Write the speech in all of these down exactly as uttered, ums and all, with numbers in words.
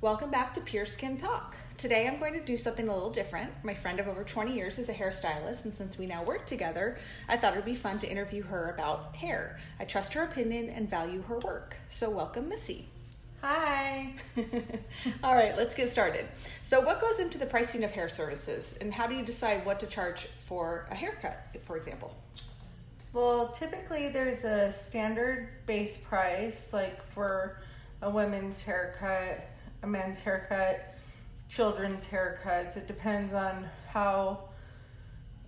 Welcome back to Pure Skin Talk. Today I'm going to do something a little different. My friend of over twenty years is a hairstylist, and since we now work together, I thought it would be fun to interview her about hair. I trust her opinion and value her work. So welcome, Missy. Hi. All right, let's get started. So what goes into the pricing of hair services, and how do you decide what to charge for a haircut, for example? Well, typically there's a standard base price, like for a women's haircut, a man's haircut, children's haircuts. It depends on how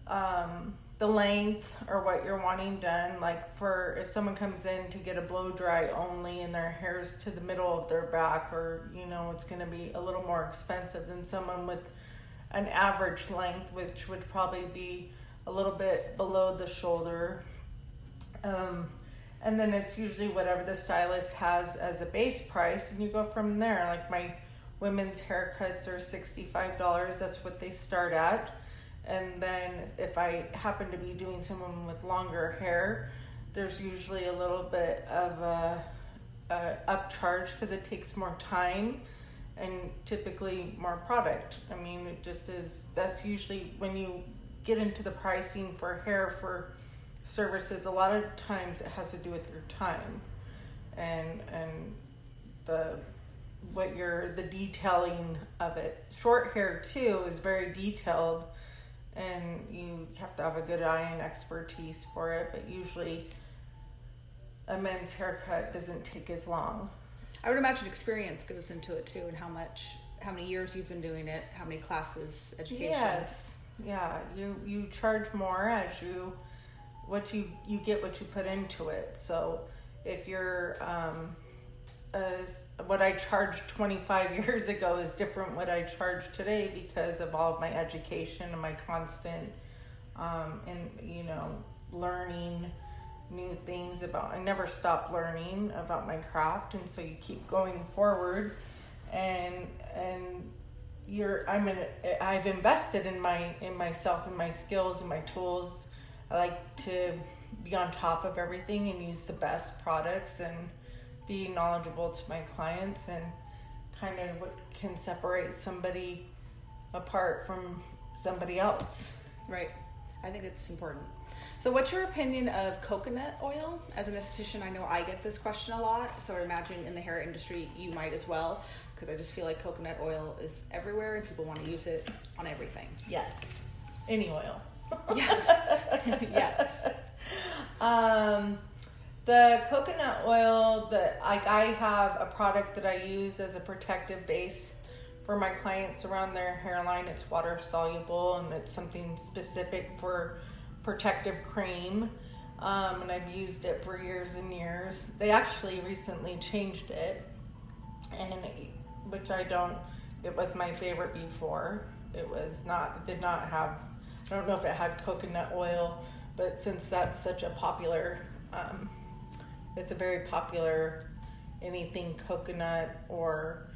um, the length or what you're wanting done. Like for if someone comes in to get a blow dry only and their hair's to the middle of their back, or you know, it's going to be a little more expensive than someone with an average length, which would probably be a little bit below the shoulder. Um, And then it's usually whatever the stylist has as a base price, and you go from there. Like my women's haircuts are sixty-five dollars. That's what they start at. And then if I happen to be doing someone with longer hair, there's usually a little bit of a, a upcharge because it takes more time and typically more product. I mean, it just is. That's usually when you get into the pricing for hair for services. A lot of times it has to do with your time and and the what you're the detailing of it. Short hair too is very detailed, and you have to have a good eye and expertise for it, but usually a men's haircut doesn't take as long. I would imagine experience goes into it too, and how much how many years you've been doing it, how many classes, education. Yes. Yeah, you you charge more as you what you you get what you put into it. So if you're um uh what I charged twenty-five years ago is different what I charge today because of all of my education and my constant um and you know learning new things about. I never stop learning about my craft, and so you keep going forward, and and you're I'm an I've invested in my in myself and my skills and my tools. I like to be on top of everything and use the best products and be knowledgeable to my clients, and kind of what can separate somebody apart from somebody else. Right. I think it's important. So what's your opinion of coconut oil? As an esthetician, I know I get this question a lot, so I imagine in the hair industry you might as well, because I just feel like coconut oil is everywhere and people want to use it on everything. Yes. Any oil. Yes. Yes. Um, the coconut oil that I, I have a product that I use as a protective base for my clients around their hairline. It's water soluble, and it's something specific for protective cream. Um, and I've used it for years and years. They actually recently changed it, and which I don't. It was my favorite before. It was not. Did not have. I don't know if it had coconut oil, but since that's such a popular, um, it's a very popular anything coconut or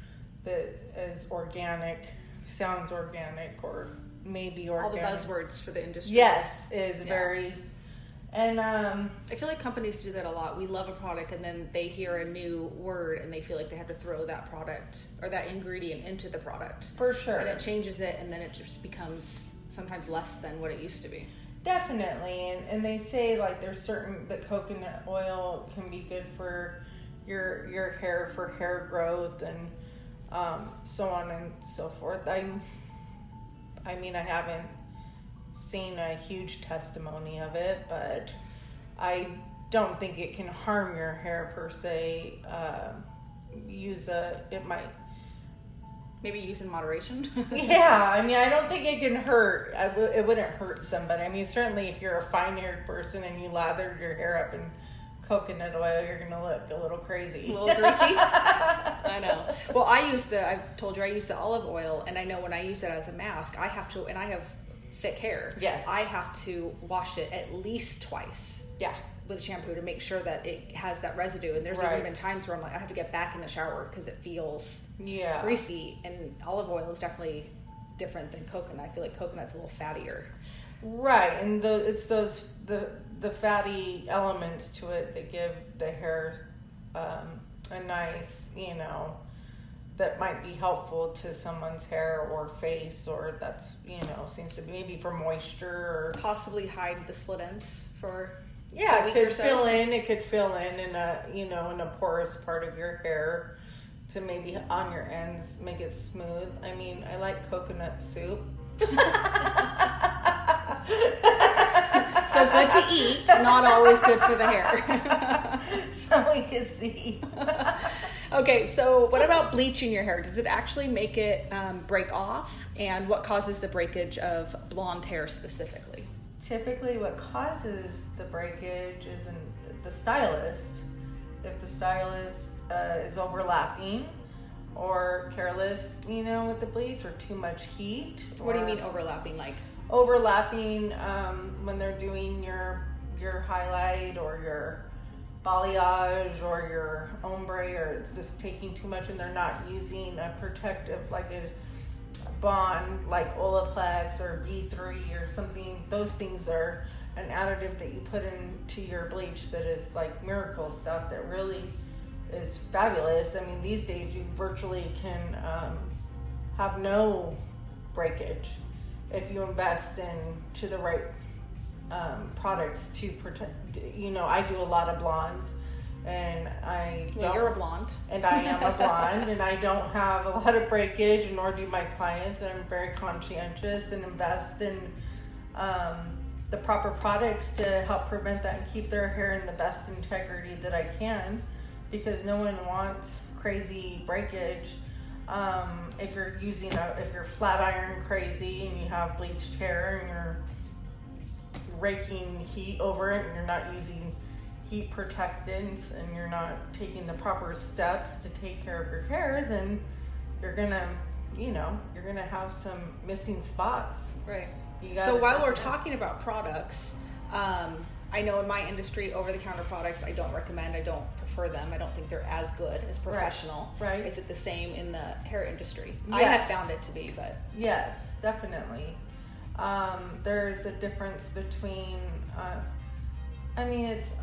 that is organic, sounds organic or maybe organic. All the buzzwords for the industry. Yes, is yeah. very, and um, I feel like companies do that a lot. We love a product, and then they hear a new word and they feel like they have to throw that product or that ingredient into the product. For sure. And it changes it, and then it just becomes sometimes less than what it used to be. Definitely, and, and they say like there's certain that coconut oil can be good for your your hair for hair growth and um, so on and so forth. I I mean I haven't seen a huge testimony of it, but I don't think it can harm your hair per se. Uh, use a it might. Maybe use in moderation. Yeah, I mean, I don't think it can hurt. I w- it wouldn't hurt somebody. I mean, certainly if you're a fine-haired person and you lathered your hair up in coconut oil, you're going to look a little crazy. A little greasy? I know. Well, I use the, I've told you, I use the olive oil, and I know when I use it as a mask, I have to, and I have thick hair. Yes. I have to wash it at least twice. Yeah. With shampoo to make sure that it has that residue. And there's right. even been times where I'm like, I have to get back in the shower because it feels yeah. greasy. And olive oil is definitely different than coconut. I feel like coconut's a little fattier. Right, and the, it's those the the fatty elements to it that give the hair um, a nice, you know, that might be helpful to someone's hair or face, or that's, you know, seems to be maybe for moisture, or possibly hide the split ends for yeah, it could so. fill in. It could fill in in a you know in a porous part of your hair to maybe on your ends make it smooth. I mean, I like coconut soup. So good to eat, not always good for the hair. So we can see. Okay, so what about bleaching your hair? Does it actually make it um, break off? And what causes the breakage of blonde hair specifically? Typically what causes the breakage is in the stylist. If the stylist uh, is overlapping or careless, you know, with the bleach, or too much heat. What do you mean overlapping? Like? Overlapping um, when they're doing your your highlight or your balayage or your ombre, or it's just taking too much and they're not using a protective like a bond like Olaplex or B three or something. Those things are an additive that you put into your bleach that is like miracle stuff that really is fabulous. I mean, these days you virtually can um, have no breakage if you invest in to the right um, products to protect. You know, I do a lot of blondes, and I don't, well, you're a blonde, and I am a blonde, and I don't have a lot of breakage, nor do my clients. And I'm very conscientious and invest in um, the proper products to help prevent that and keep their hair in the best integrity that I can, because no one wants crazy breakage. Um, if you're using a, if you're flat iron crazy and you have bleached hair and you're raking heat over it and you're not using heat protectants and you're not taking the proper steps to take care of your hair, then you're gonna, you know, you're gonna have some missing spots. Right. You gotta, so while we're talking about products, um, I know in my industry, over-the-counter products, I don't recommend. I don't prefer them. I don't think they're as good as professional. Right. Right. Is it the same in the hair industry? Yes. I have found it to be, but... Yes, definitely. Um, there's a difference between... Uh, I mean, it's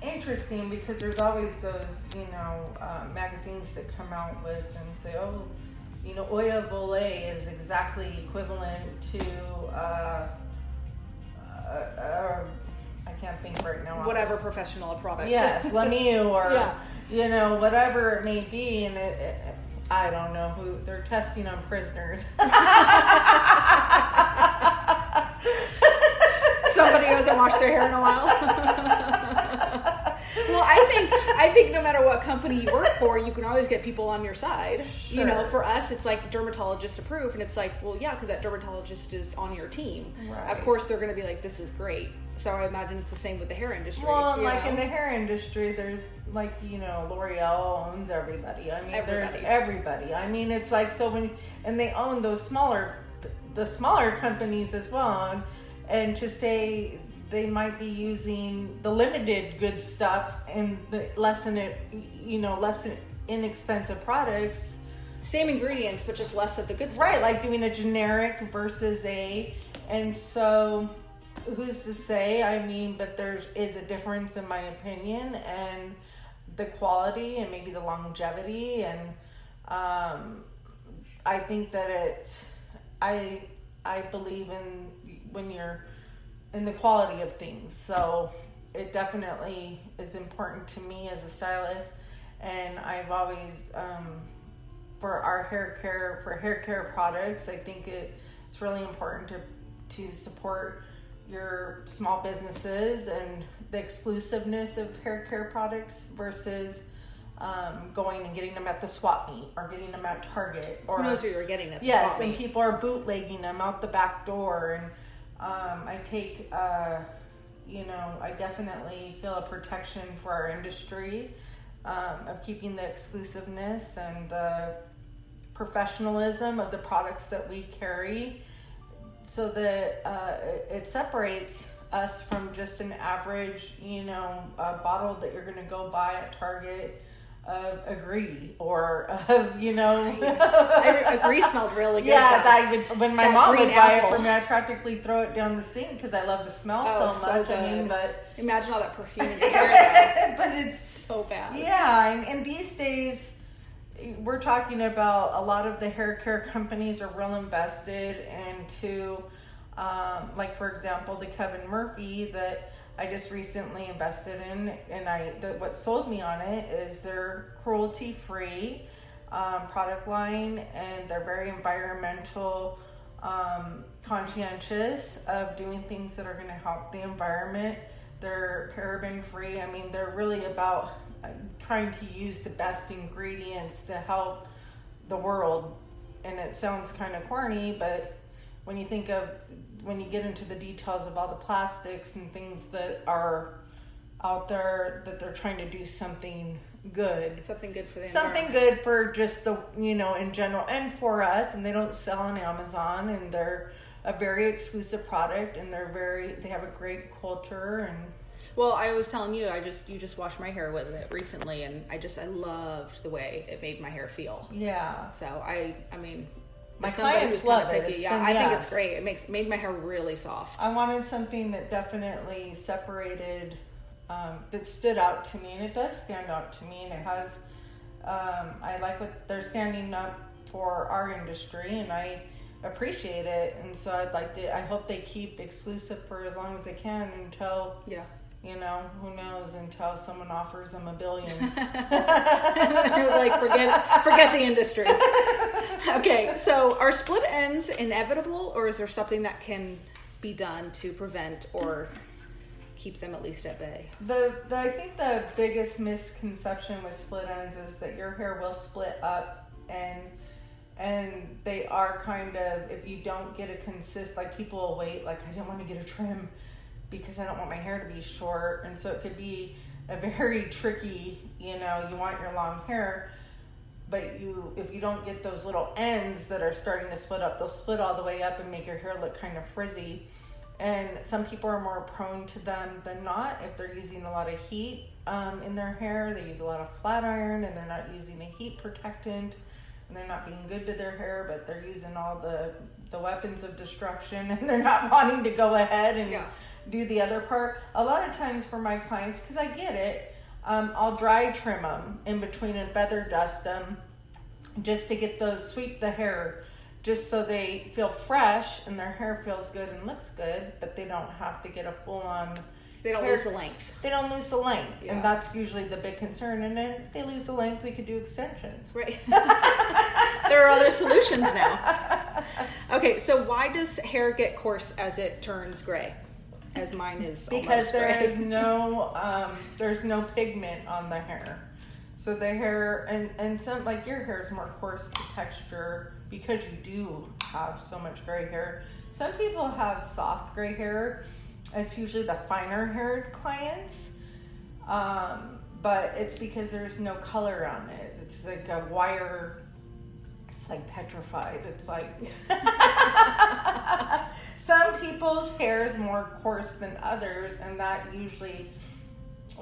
interesting because there's always those, you know, uh, magazines that come out with and say, oh, you know, Oyin Volé is exactly equivalent to... Uh, uh, uh, I can't think right now. Whatever I'm, professional product. Yes, Lemieux or, yeah. you know, whatever it may be. And it, it, I don't know who. They're testing on prisoners. Somebody who hasn't washed their hair in a while. Well, I think I think no matter what company you work for, you can always get people on your side. Sure. You know, for us, it's like dermatologist approved. And it's like, well, yeah, because that dermatologist is on your team. Right. Of course, they're going to be like, this is great. So I imagine it's the same with the hair industry. Well, like know? in the hair industry, there's like, you know, L'Oreal owns everybody. I mean, everybody. there's everybody. I mean, it's like so many, and they own those smaller, the smaller companies as well. And, and to say they might be using the limited good stuff and the less, in, you know, less inexpensive products. Same ingredients, but just less of the good stuff. Right, like doing a generic versus a, and so... Who's to say? I mean, but there is a difference in my opinion, and the quality and maybe the longevity, and um, I think that it's, I I believe in when you're in the quality of things, so it definitely is important to me as a stylist, and I've always, um, for our hair care, for hair care products, I think it, it's really important to to support your small businesses and the exclusiveness of hair care products versus um, going and getting them at the swap meet or getting them at Target. Or, who knows who you're getting at the yes, swap meet. Yes, and people are bootlegging them out the back door. And um, I take, uh, you know, I definitely feel a protection for our industry um, of keeping the exclusiveness and the professionalism of the products that we carry, so that uh, it separates us from just an average, you know, uh, bottle that you're going to go buy at Target of Agree or of, you know. I, Agree smelled really good. Yeah, that, that would, when my mom would buy apple. it for me, I'd practically throw it down the sink because I love the smell oh, so, so much. Good. I mean, but imagine all that perfume in your hair. But it's so bad. Yeah, and, and these days, we're talking about a lot of the hair care companies are real invested into, um, like, for example, the Kevin Murphy that I just recently invested in. And I the, what sold me on it is their cruelty-free um, product line, and they're very environmental um, conscientious of doing things that are going to help the environment. They're paraben-free. I mean, they're really about trying to use the best ingredients to help the world. And it sounds kind of corny, but when you think of, when you get into the details of all the plastics and things that are out there, that they're trying to do something good. Something good for the environment. Something good for just the, you know, in general and for us. And they don't sell on Amazon, and they're a very exclusive product, and they're very, they have a great culture. And well, I was telling you, I just you just washed my hair with it recently, and I just I loved the way it made my hair feel. Yeah. So I I mean, my clients love it. Picky, yeah, been, I yes. think it's great. It makes made my hair really soft. I wanted something that definitely separated, um, that stood out to me, and it does stand out to me, and it has. Um, I like what they're standing up for our industry, and I appreciate it. And so I'd like to. I hope they keep exclusive for as long as they can until. Yeah. You know, who knows, until someone offers them a billion. Like, forget forget the industry. Okay, so are split ends inevitable, or is there something that can be done to prevent or keep them at least at bay? The, the I think the biggest misconception with split ends is that your hair will split up, and and they are kind of, if you don't get a consist, like people will wait, like, I don't want to get a trim because I don't want my hair to be short. And so it could be a very tricky, you know, you want your long hair, but you if you don't get those little ends that are starting to split up, they'll split all the way up and make your hair look kind of frizzy. And some people are more prone to them than not if they're using a lot of heat um, in their hair. They use a lot of flat iron, and they're not using a heat protectant, and they're not being good to their hair, but they're using all the, the weapons of destruction, and they're not wanting to go ahead and... Yeah. do the other part. A lot of times for my clients, because I get it, um, I'll dry trim them in between and feather dust them just to get those, sweep the hair, just so they feel fresh and their hair feels good and looks good, but they don't have to get a full-on... They don't hair. lose the length. They don't lose the length, yeah. And that's usually the big concern. And then if they lose the length, we could do extensions. Right. There are other solutions now. Okay, so why does hair get coarse as it turns gray? As mine is because there gray. is no um, there's no pigment on the hair, so the hair and and some like your hair is more coarse to texture because you do have so much gray hair. Some people have soft gray hair. It's usually the finer haired clients, um, but it's because there's no color on it. It's like a wire. It's like petrified. It's like. Some people's hair is more coarse than others, and that usually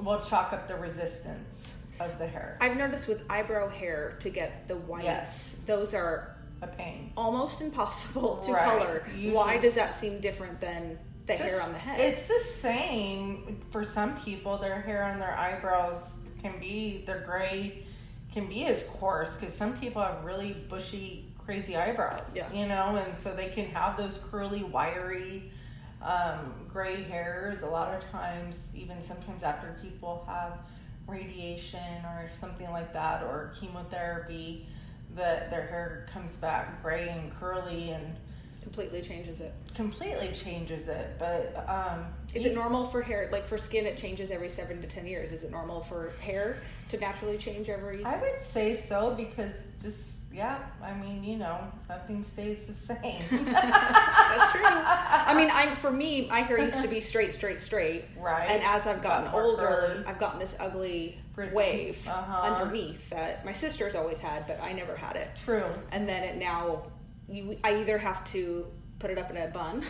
will chalk up the resistance of the hair. I've noticed with eyebrow hair to get the whites, yes. those are a pain, almost impossible to right. color. Usually. Why does that seem different than the it's hair a, on the head? It's the same for some people. Their hair on their eyebrows can be, their gray can be as coarse, because some people have really bushy crazy eyebrows, yeah. you know, and so they can have those curly, wiry, um, gray hairs. A lot of times, even sometimes after people have radiation or something like that, or chemotherapy, that their hair comes back gray and curly, and Completely changes it. Completely changes it, but... Um, is you, it normal for hair, like for skin, it changes every seven to ten years. Is it normal for hair to naturally change every... I would say so, because just, yeah, I mean, you know, nothing stays the same. That's true. I mean, I for me, my hair used to be straight, straight, straight. Right. And as I've gotten older, curly. I've gotten this ugly... Prison. Wave uh-huh. underneath that my sister's always had, but I never had it. True. And then it now, you, I either have to put it up in a bun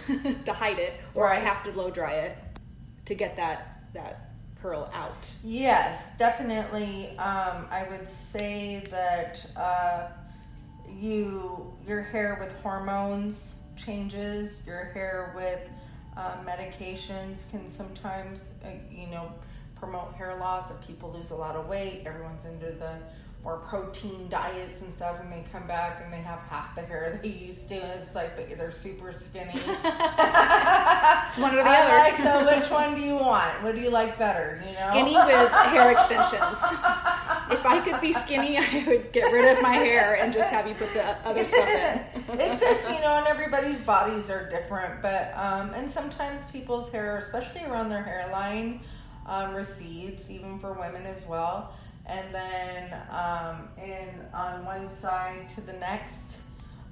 to hide it, or right. I have to blow dry it to get that that curl out. Yes, definitely. Um, I would say that uh, you your hair with hormones changes. Your hair with uh, medications can sometimes, uh, you know. promote hair loss. If people lose a lot of weight, everyone's into the more protein diets and stuff, and they come back and they have half the hair they used to, and it's like, but they're super skinny. It's one or the other. Like, so which one do you want? What do you like better? You know? Skinny with hair extensions. If I could be skinny, I would get rid of my hair and just have you put the other stuff in. It's just, you know, and everybody's bodies are different, but um, and sometimes people's hair, especially around their hairline, Um, recedes, even for women as well, and then um, in on one side to the next,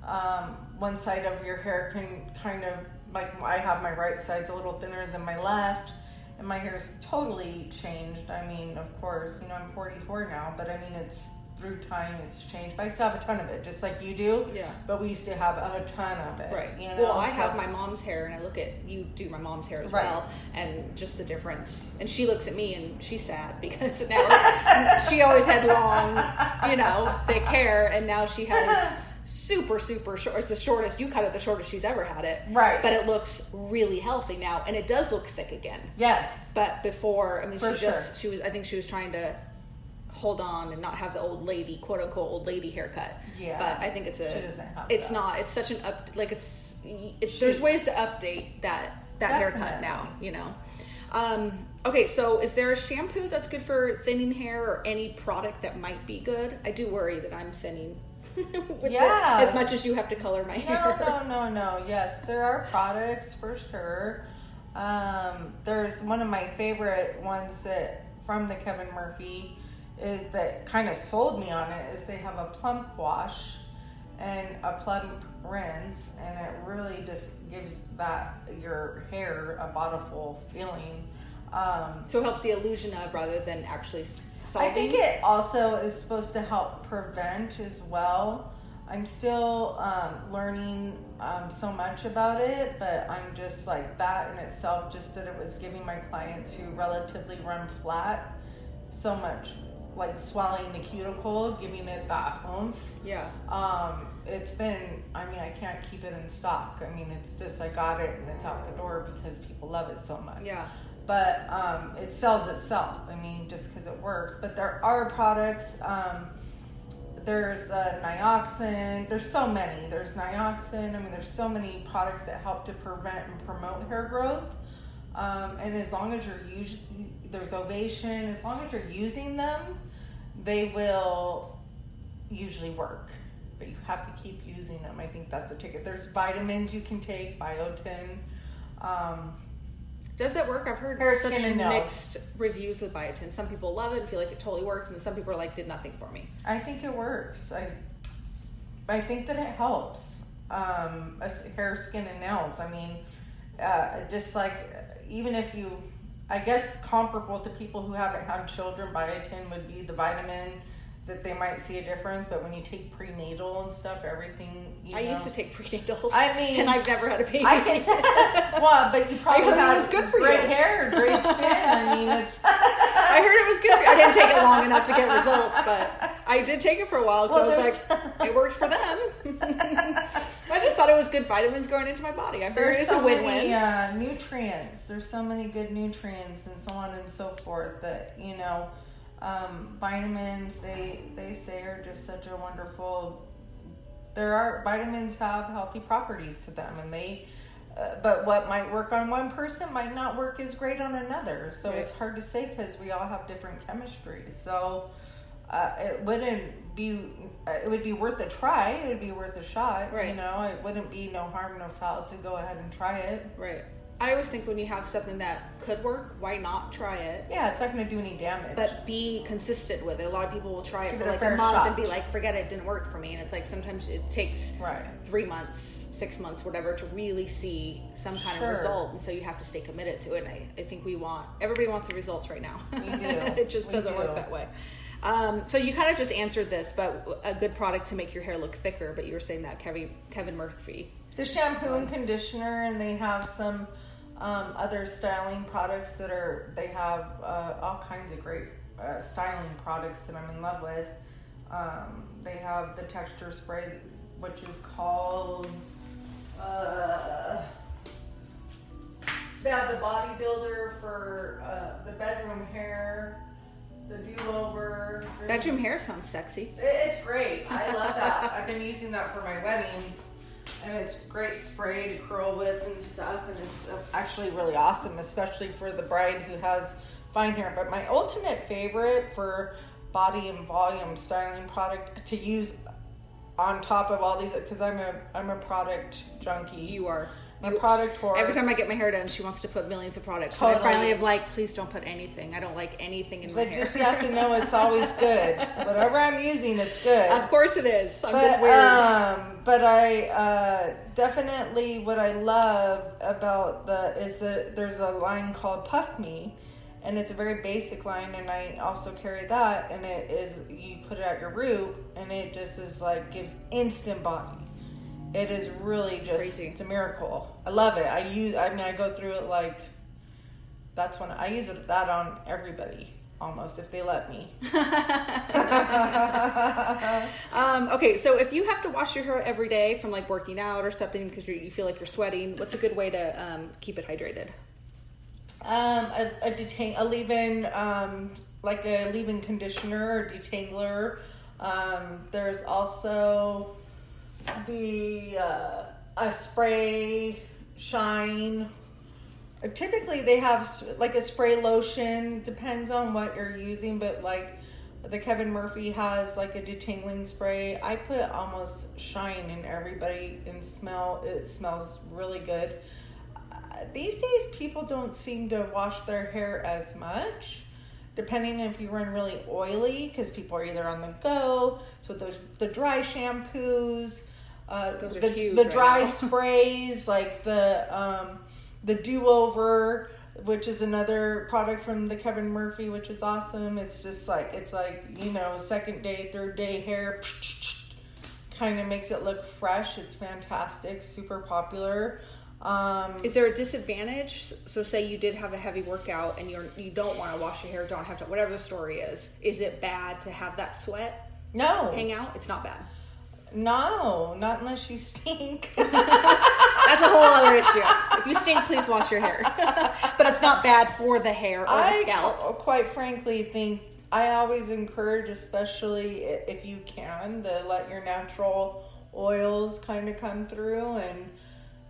um, one side of your hair can kind of, like, I have my right side's a little thinner than my left, and my hair's totally changed. I mean, of course, you know, I'm forty-four now, but I mean, it's through time, it's changed. But I still have a ton of it, just like you do. Yeah. But we used to have a ton of it. Right. You know? Well, I so, have my mom's hair, and I look at you do my mom's hair as right. well, and just the difference. And she looks at me, and she's sad because now she always had long, you know, thick hair, and now she has super, super short. It's the shortest. You cut it the shortest she's ever had it. Right. But it looks really healthy now, and it does look thick again. Yes. But before, I mean, For she sure. just she was. I think she was trying to hold on and not have the old lady, quote unquote, old lady haircut. Yeah, but I think it's a. She doesn't have it's that. Not. It's such an up. Like it's. it's there's ways to update that that Definitely. haircut now. You know. Um, okay, so is there a shampoo that's good for thinning hair, or any product that might be good? I do worry that I'm thinning. with yeah. The, as much as you have to color my no, hair. No, no, no, no. Yes, there are products for sure. Um, there's one of my favorite ones that from the Kevin Murphy. Is that kind of sold me on it is they have a plump wash and a plump rinse, and it really just gives that your hair a bottleful feeling. Um, so it helps the illusion of rather than actually solving. I think it also is supposed to help prevent as well. I'm still um, learning um, so much about it, but I'm just like that in itself, just that it was giving my clients who relatively run flat so much like swelling the cuticle, giving it that oomph. Yeah. Um, it's been, I mean, I can't keep it in stock. I mean, it's just, I got it and it's out the door because people love it so much. Yeah. But um, it sells itself. I mean, just because it works. But there are products. Um, there's uh, Nioxin. There's so many. There's Nioxin. I mean, there's so many products that help to prevent and promote hair growth. Um, and as long as you're usually, there's Ovation, as long as you're using them, they will usually work, but you have to keep using them. I think that's the ticket. There's vitamins you can take, biotin. Um, Does it work? I've heard such mixed reviews with biotin. Some people love it and feel like it totally works, and some people are like, did nothing for me. I think it works. I, I think that it helps. Um, hair, skin, and nails. I mean, uh, just like... Even if you, I guess comparable to people who haven't had children, biotin would be the vitamin that they might see a difference. But when you take prenatal and stuff, everything, you I know, used to take prenatals. I mean, and I've never had a baby. I can tell. Well, but you probably had it was good for great you. hair, great skin. I mean, it's. I heard it was good for you. I didn't take it long enough to get results, but I did take it for a while because well, I was like, it worked for them. I just thought it was good vitamins going into my body. I figured it's so a win-win. Many, uh, nutrients. There's so many good nutrients and so on and so forth that, you know, um, vitamins, they they say are just such a wonderful... There are... Vitamins have healthy properties to them, and they... Uh, but what might work on one person might not work as great on another. So right. It's hard to say because we all have different chemistries. So... uh, it wouldn't be, it would be worth a try. It would be worth a shot, right. You know, it wouldn't be no harm, no foul to go ahead and try it. Right. I always think when you have something that could work, why not try it? Yeah, it's not going to do any damage. But be consistent with it. A lot of people will try it Give for it like a, a month shot. and be like, forget it, it didn't work for me. And it's like sometimes it takes right. three months, six months, whatever, to really see some kind sure. of result. And so you have to stay committed to it. And I, I think we want, everybody wants the results right now. We do. It just we doesn't do. work that way. Um, so you kind of just answered this, but a good product to make your hair look thicker. But you were saying that Kevin, Kevin Murphy. The shampoo and conditioner, and they have some um, other styling products that are, they have uh, all kinds of great uh, styling products that I'm in love with. Um, they have the texture spray, which is called, uh, they have the bodybuilder for uh, the bedroom hair. The do-over. Bedroom hair sounds sexy. It's great. I love that. I've been using that for my weddings. And it's great spray to curl with and stuff. And it's actually really awesome, especially for the bride who has fine hair. But my ultimate favorite for body and volume styling product to use on top of all these, because I'm a I'm a product junkie. You are. My product whore. Every time I get my hair done, she wants to put millions of products. Totally. And I finally have like, please don't put anything. I don't like anything in my but hair. But just you have to know it's always good. Whatever I'm using, it's good. Of course it is. I'm but, just weird. Um, but I uh, definitely, what I love about the, is that there's a line called Puff Me. And it's a very basic line, and I also carry that. And it is, you put it at your root, and it just is like, gives instant body. It is really just, crazy. It's a miracle. I love it. I use, I mean, I go through it like, that's when, I use it, that on everybody, almost, if they let me. um, okay, so if you have to wash your hair every day from like working out or something because you feel like you're sweating, what's a good way to um, keep it hydrated? Um, a, a detain, a leave-in, um, like a leave-in conditioner or detangler. Um, there's also... the uh, a spray shine. Typically they have like a spray lotion, depends on what you're using, but like the Kevin Murphy has like a detangling spray. I put almost shine in everybody and smell, it smells really good. Uh, these days people don't seem to wash their hair as much. Depending if you run really oily, because people are either on the go, so those the dry shampoos, uh, those the, are huge the dry right sprays, like the um, the do-over, which is another product from the Kevin Murphy, which is awesome. It's just like it's like you know second day, third day hair, kind of makes it look fresh. It's fantastic, super popular. Um, is there a disadvantage? So say you did have a heavy workout and you're, you don't want to wash your hair, don't have to, whatever the story is, is it bad to have that sweat? No. Hang out? It's not bad. No, not unless you stink. That's a whole other issue. If you stink, please wash your hair. But it's not bad for the hair or I, the scalp. Quite frankly, think I always encourage, especially if you can, to let your natural oils kind of come through and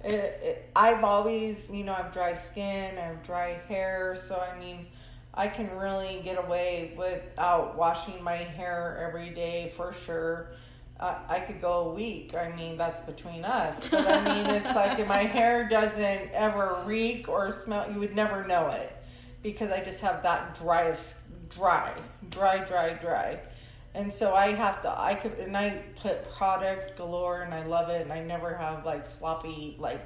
It, it, I've always, you know, I have dry skin, I have dry hair, so I mean, I can really get away without washing my hair every day for sure. Uh, I could go a week, I mean, that's between us, but I mean, it's like if my hair doesn't ever reek or smell, you would never know it, because I just have that dry, of, dry, dry, dry, dry. And so I have to, I could, and I put product galore and I love it. And I never have like sloppy, like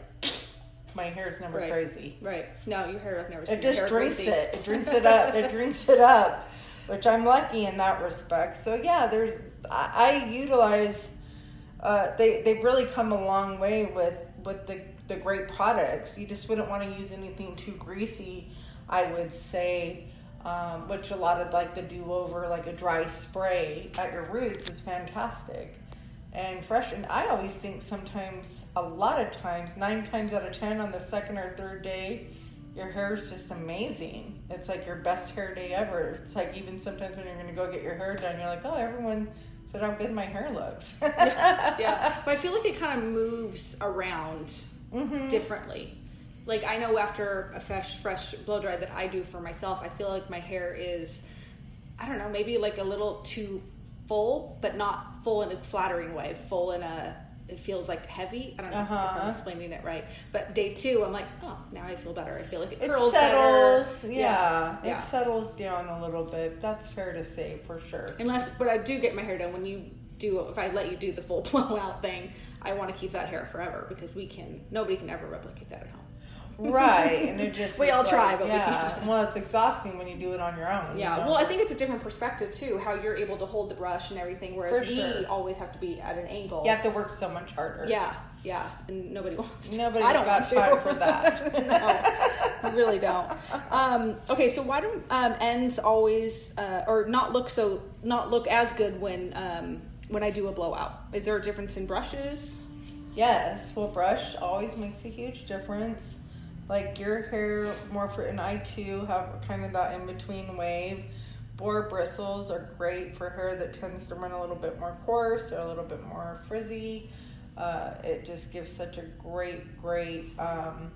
my hair's never right. crazy. Right. No, your hair, I've never seen it. It just hair drinks crazy. it. It drinks it up. It drinks it up, which I'm lucky in that respect. So yeah, there's, I, I utilize, uh, they, they've really come a long way with, with the, the great products. You just wouldn't want to use anything too greasy, I would say. Um, which a lot of like the do-over, like a dry spray at your roots is fantastic and fresh. And I always think sometimes, a lot of times, nine times out of ten on the second or third day, your hair is just amazing. It's like your best hair day ever. It's like even sometimes when you're going to go get your hair done, you're like, oh, everyone said how good my hair looks. yeah, yeah, but I feel like it kind of moves around mm-hmm. differently. Like, I know after a fresh, fresh blow dry that I do for myself, I feel like my hair is I don't know, maybe like a little too full, but not full in a flattering way, full in a, it feels like heavy. I don't know uh-huh. if I'm explaining it right. But day two, I'm like, oh, now I feel better. I feel like it, it curls settles, better. Yeah, yeah. It yeah. settles down a little bit. That's fair to say for sure. Unless, but I do get my hair done. When you do, if I let you do the full blowout thing, I want to keep that hair forever because we can, nobody can ever replicate that at home. Right, and it just we all like, try, but yeah. we can't. Well, it's exhausting when you do it on your own. Yeah, you know? Well, I think it's a different perspective too, how you're able to hold the brush and everything, whereas For sure. we always have to be at an angle. You have to work so much harder. Yeah, yeah, and nobody wants to. Nobody's I don't got time for that. No, I really don't. Um, okay, so why do um, ends always uh, or not look so not look as good when um, when I do a blowout? Is there a difference in brushes? Yes, well, brush always makes a huge difference. Like your hair, more for, and I too have kind of that in between wave. Boar bristles are great for hair that tends to run a little bit more coarse or a little bit more frizzy. Uh, it just gives such a great, great um,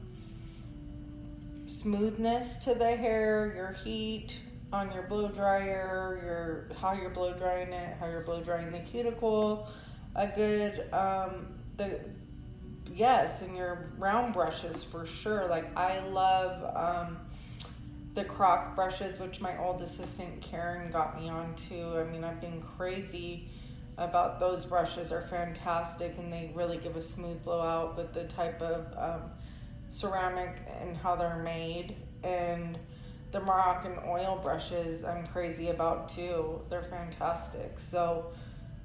smoothness to the hair, your heat on your blow dryer, your how you're blow drying it, how you're blow drying the cuticle. A good um, the. Yes, and your round brushes for sure. Like I love um, the croc brushes, which my old assistant Karen got me onto. I mean, I've been crazy about those brushes. Are fantastic, and they really give a smooth blowout with the type of um, ceramic and how they're made. And the Moroccan oil brushes, I'm crazy about too. They're fantastic. So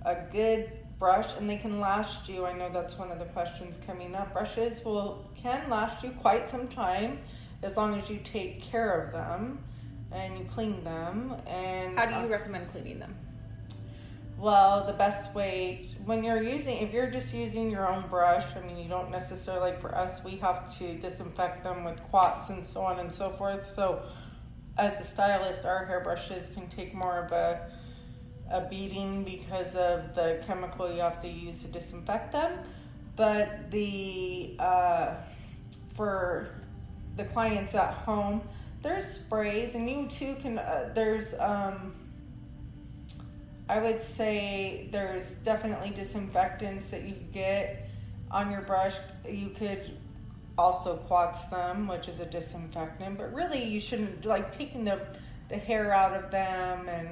a good brush, and they can last you. I know that's one of the questions coming up. Brushes will can last you quite some time as long as you take care of them and you clean them. And how do you uh, recommend cleaning them? Well, the best way when you're using, if you're just using your own brush, I mean, you don't necessarily, like for us, we have to disinfect them with Quats and so on and so forth. So as a stylist, our hairbrushes can take more of a a beating because of the chemical you have to use to disinfect them. But the uh, for the clients at home, there's sprays, and you too can uh, there's um, I would say there's definitely disinfectants that you can get on your brush. You could also Quats them, which is a disinfectant, but really you shouldn't, like taking the the hair out of them and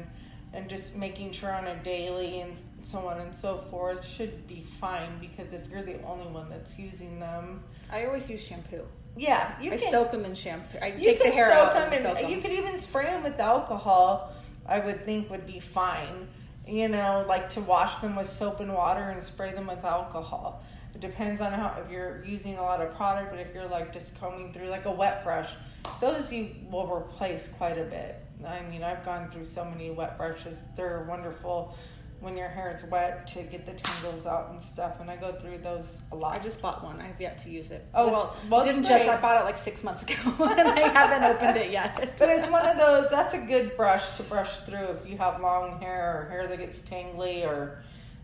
and just making sure on a daily and so on and so forth should be fine, because if you're the only one that's using them. I always use shampoo. Yeah. You I can, soak them in shampoo. I take the hair out and soak them. You could even spray them with alcohol, I would think would be fine. You know, like to wash them with soap and water and spray them with alcohol. It depends on how, if you're using a lot of product, but if you're like just combing through like a wet brush, those you will replace quite a bit. I mean, I've gone through so many wet brushes. They're wonderful when your hair is wet to get the tangles out and stuff. And I go through those a lot. I just bought one. I have yet to use it. Oh, well, well didn't great. just. I bought it like six months ago, and I haven't opened it yet. But it's one of those. That's a good brush to brush through if you have long hair or hair that gets tangly, or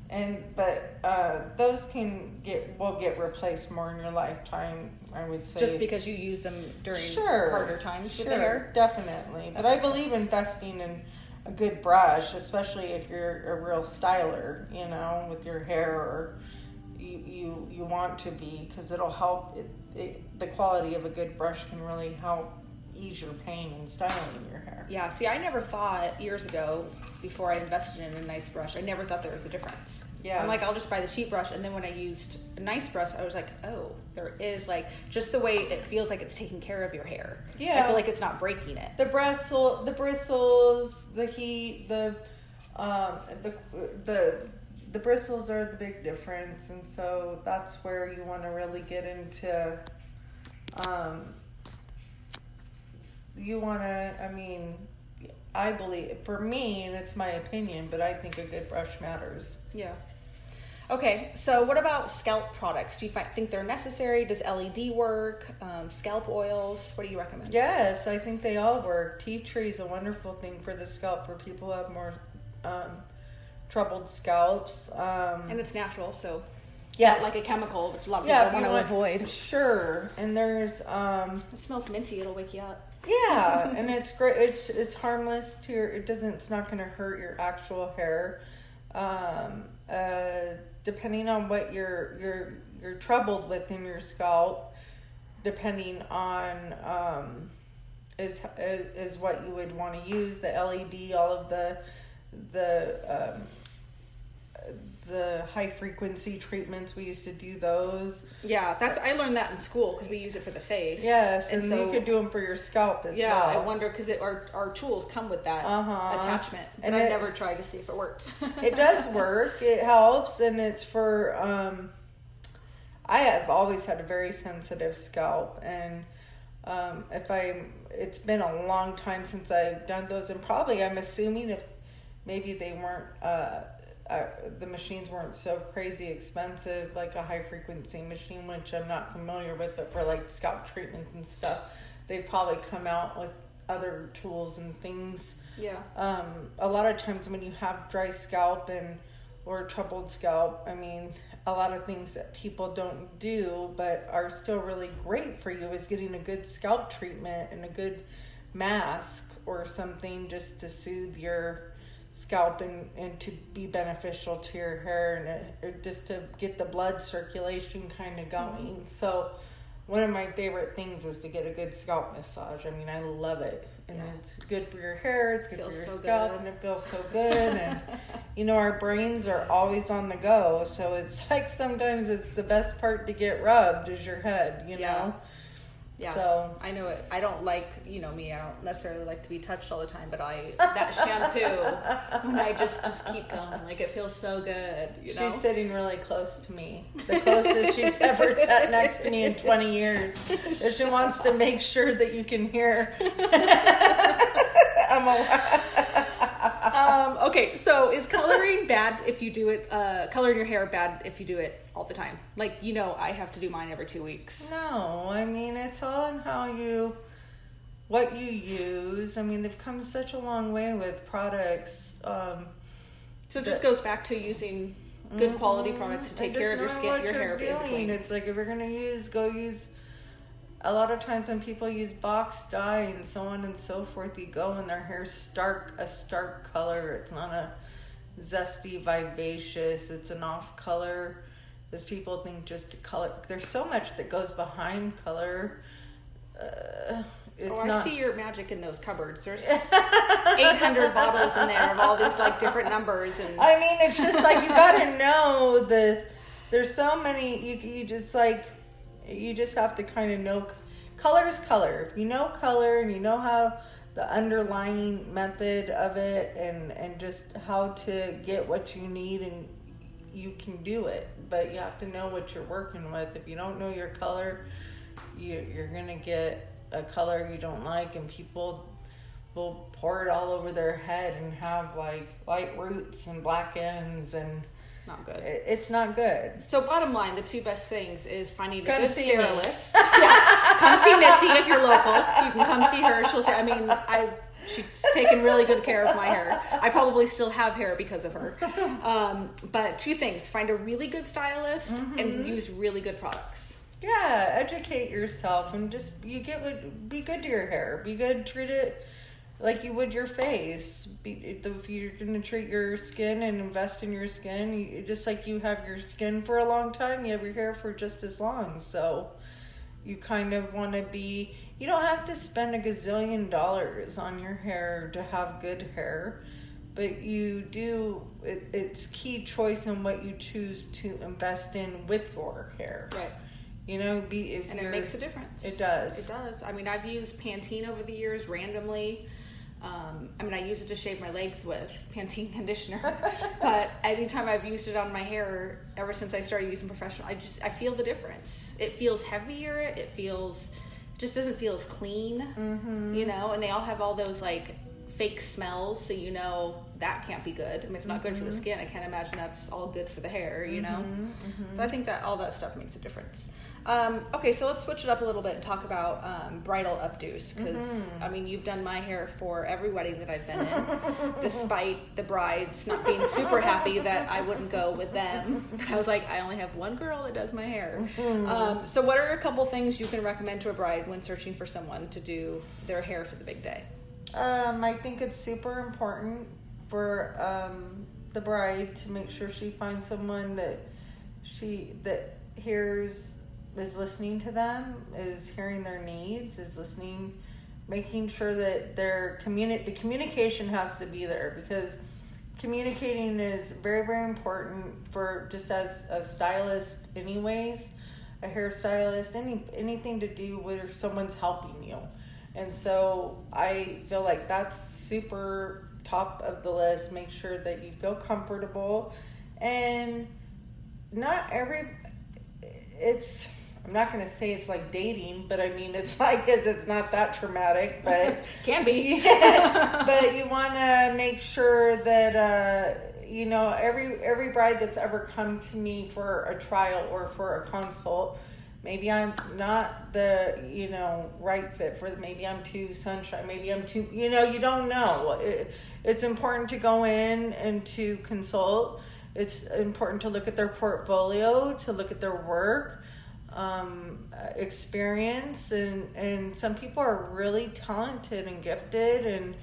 and but uh, those can get will get replaced more in your lifetime. I would say just because you use them during sure, harder times sure, with the hair, definitely. But I believe sense. investing in a good brush, especially if you're a real styler, you know, with your hair, or you you, you want to be, because it'll help. It, it, the quality of a good brush can really help ease your pain and styling your hair. Yeah. See, I never thought years ago before I invested in a nice brush. I never thought there was a difference. Yeah. I'm like, I'll just buy the sheet brush. And then when I used a nice brush, I was like, oh, there is like just the way it feels like it's taking care of your hair. Yeah. I feel like it's not breaking it. The bristle, the bristles, the heat, the, um, the, the, the bristles are the big difference. And so that's where you want to really get into, um, you want to, I mean, I believe, for me, and it's my opinion, but I think a good brush matters. Yeah. Okay, so what about scalp products? Do you find, think they're necessary? Does L E D work? Um, scalp oils? What do you recommend? Yes, I think they all work. Tea tree is a wonderful thing for the scalp for people who have more um, troubled scalps. Um, and it's natural, so yes, like a chemical, which a lot of yeah, people want to avoid. Sure, and there's... Um, it smells minty, it'll wake you up. Yeah, and it's great. It's it's harmless to your. It doesn't. It's not going to hurt your actual hair. Um, uh, depending on what you're you're you're troubled with in your scalp, depending on um, is is what you would want to use, the L E D, all of the the um, the high frequency treatments. We used to do those. Yeah, that's I learned that in school because we use it for the face. Yes, and, and so you could do them for your scalp as yeah, well. Yeah, I wonder because our our tools come with that uh-huh. attachment, but and I never tried to see if it worked. It does work. It helps, and it's for. Um, I have always had a very sensitive scalp, and um, if I, it's been a long time since I've done those, and probably I'm assuming if maybe they weren't. Uh, Uh, the machines weren't so crazy expensive, like a high frequency machine, which I'm not familiar with, but for like scalp treatments and stuff, they probably come out with other tools and things. Yeah. Um, a lot of times when you have dry scalp and or troubled scalp, I mean, a lot of things that people don't do but are still really great for you is getting a good scalp treatment and a good mask or something just to soothe your scalp and, and to be beneficial to your hair and it, it just to get the blood circulation kind of going. Mm-hmm. So one of my favorite things is to get a good scalp massage. I mean, I love it. And yeah. It's good for your hair. It's good feels for your so scalp good. And it feels so good. And, you know, our brains are always on the go. So it's like sometimes it's the best part to get rubbed is your head, you yeah. know? Yeah, so. I know it. I don't like, you know me, I don't necessarily like to be touched all the time, but I, that shampoo, when I just, just keep going, like it feels so good, you know? She's sitting really close to me. The closest she's ever sat next to me in twenty years. So she wants to make sure that you can hear. I'm alive. Um, okay, so is coloring bad if you do it, uh, coloring your hair bad if you do it all the time? Like, you know, I have to do mine every two weeks. No, I mean, it's all in how you, what you use. I mean, they've come such a long way with products. Um, so it just goes back to using good mm-hmm. quality products to take care of your skin, your hair. In between. It's like if you're going to use, go use, a lot of times when people use box dye and so on and so forth, you go and their hair's stark, a stark color. It's not a zesty, vivacious, it's an off color. Because people think just to color, there's so much that goes behind color. Uh, it's oh, I not... see your magic in those cupboards. There's eight hundred bottles in there of all these like different numbers, and I mean, it's just like you gotta know the. There's so many. You you just like, you just have to kind of know. Color is color. If you know color and you know how the underlying method of it, and and just how to get what you need and. You can do it, but you have to know what you're working with. If you don't know your color, you, you're gonna get a color you don't like, and people will pour it all over their head and have like light roots and black ends, and not good. It, it's not good. So, bottom line, the two best things is finding a come good stylist. Yeah. Come see Missy if you're local. You can come see her. She'll. Say, I mean, I. She's taken really good care of my hair. I probably still have hair because of her. Um, but two things. Find a really good stylist mm-hmm. and use really good products. Yeah, educate yourself and just you get what, be good to your hair. Be good, treat it like you would your face. Be, if you're going to treat your skin and invest in your skin, you, just like you have your skin for a long time, you have your hair for just as long. So you kind of want to be... You don't have to spend a gazillion dollars on your hair to have good hair, but you do, it, it's key choice in what you choose to invest in with your hair. Right. You know, be if and it makes a difference. It does. It does. I mean, I've used Pantene over the years randomly. Um, I mean, I use it to shave my legs with Pantene conditioner, but anytime I've used it on my hair, ever since I started using professional, I just, I feel the difference. It feels heavier. It feels... just doesn't feel as clean, mm-hmm. you know, and they all have all those like fake smells, so you know that can't be good. I mean, it's not mm-hmm. good for the skin. I can't imagine that's all good for the hair, you know? Mm-hmm. Mm-hmm. So I think that all that stuff makes a difference. Um, okay, so let's switch it up a little bit and talk about um, bridal updos, because, mm-hmm. I mean, you've done my hair for every wedding that I've been in, despite the brides not being super happy that I wouldn't go with them. I was like, I only have one girl that does my hair. Um, so what are a couple things you can recommend to a bride when searching for someone to do their hair for the big day? Um, I think it's super important for um, the bride to make sure she finds someone that she that hears, is listening to them, is hearing their needs, is listening, making sure that their communi- the communication has to be there, because communicating is very, very important for just as a stylist anyways, a hairstylist, any anything to do with someone's helping you. And so I feel like that's super top of the list. Make sure that you feel comfortable. And not every, it's, I'm not going to say it's like dating, but I mean, it's like, because it's not that traumatic, but can be. Yeah, but you want to make sure that, uh, you know, every, every bride that's ever come to me for a trial or for a consult, maybe I'm not the, you know, right fit for, maybe I'm too sunshine, maybe I'm too, you know, you don't know. It, it's important to go in and to consult. It's important to look at their portfolio, to look at their work, um, experience. And, and some people are really talented and gifted. And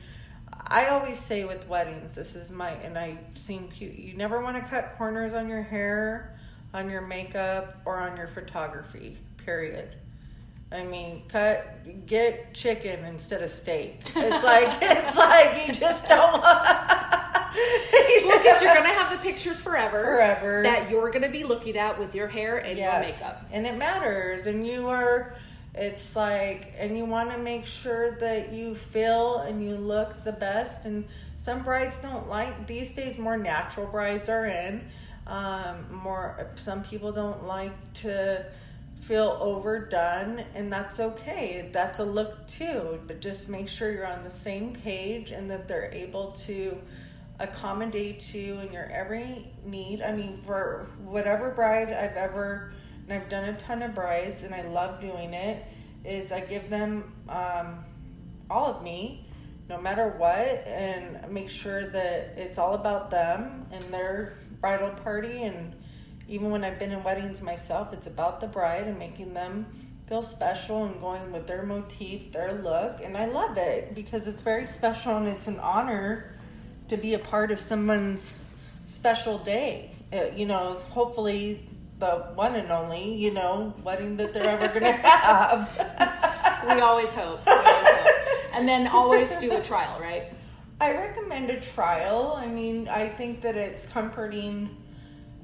I always say with weddings, this is my, and I've seen, you never want to cut corners on your hair, on your makeup, or on your photography, period. I mean, cut, get chicken instead of steak. It's like, it's like you just don't want Well, because you're going to have the pictures forever. Forever. That you're going to be looking at with your hair and yes. your makeup. And it matters. And you are, it's like, and you want to make sure that you feel and you look the best. And some brides don't like, these days more natural brides are in. Um, more, some people don't like to feel overdone, and that's okay. That's a look too, but just make sure you're on the same page and that they're able to accommodate you in your every need. I mean, for whatever bride I've ever, and I've done a ton of brides and I love doing it, is I give them, um, all of me, no matter what, and make sure that it's all about them and their bridal party. And even when I've been in weddings myself, it's about the bride and making them feel special and going with their motif, their look. And I love it because it's very special, and it's an honor to be a part of someone's special day. It, you know, hopefully the one and only, you know, wedding that they're ever going to have. We always hope. We always hope. And then always do a trial, right? I recommend a trial. I mean, I think that it's comforting,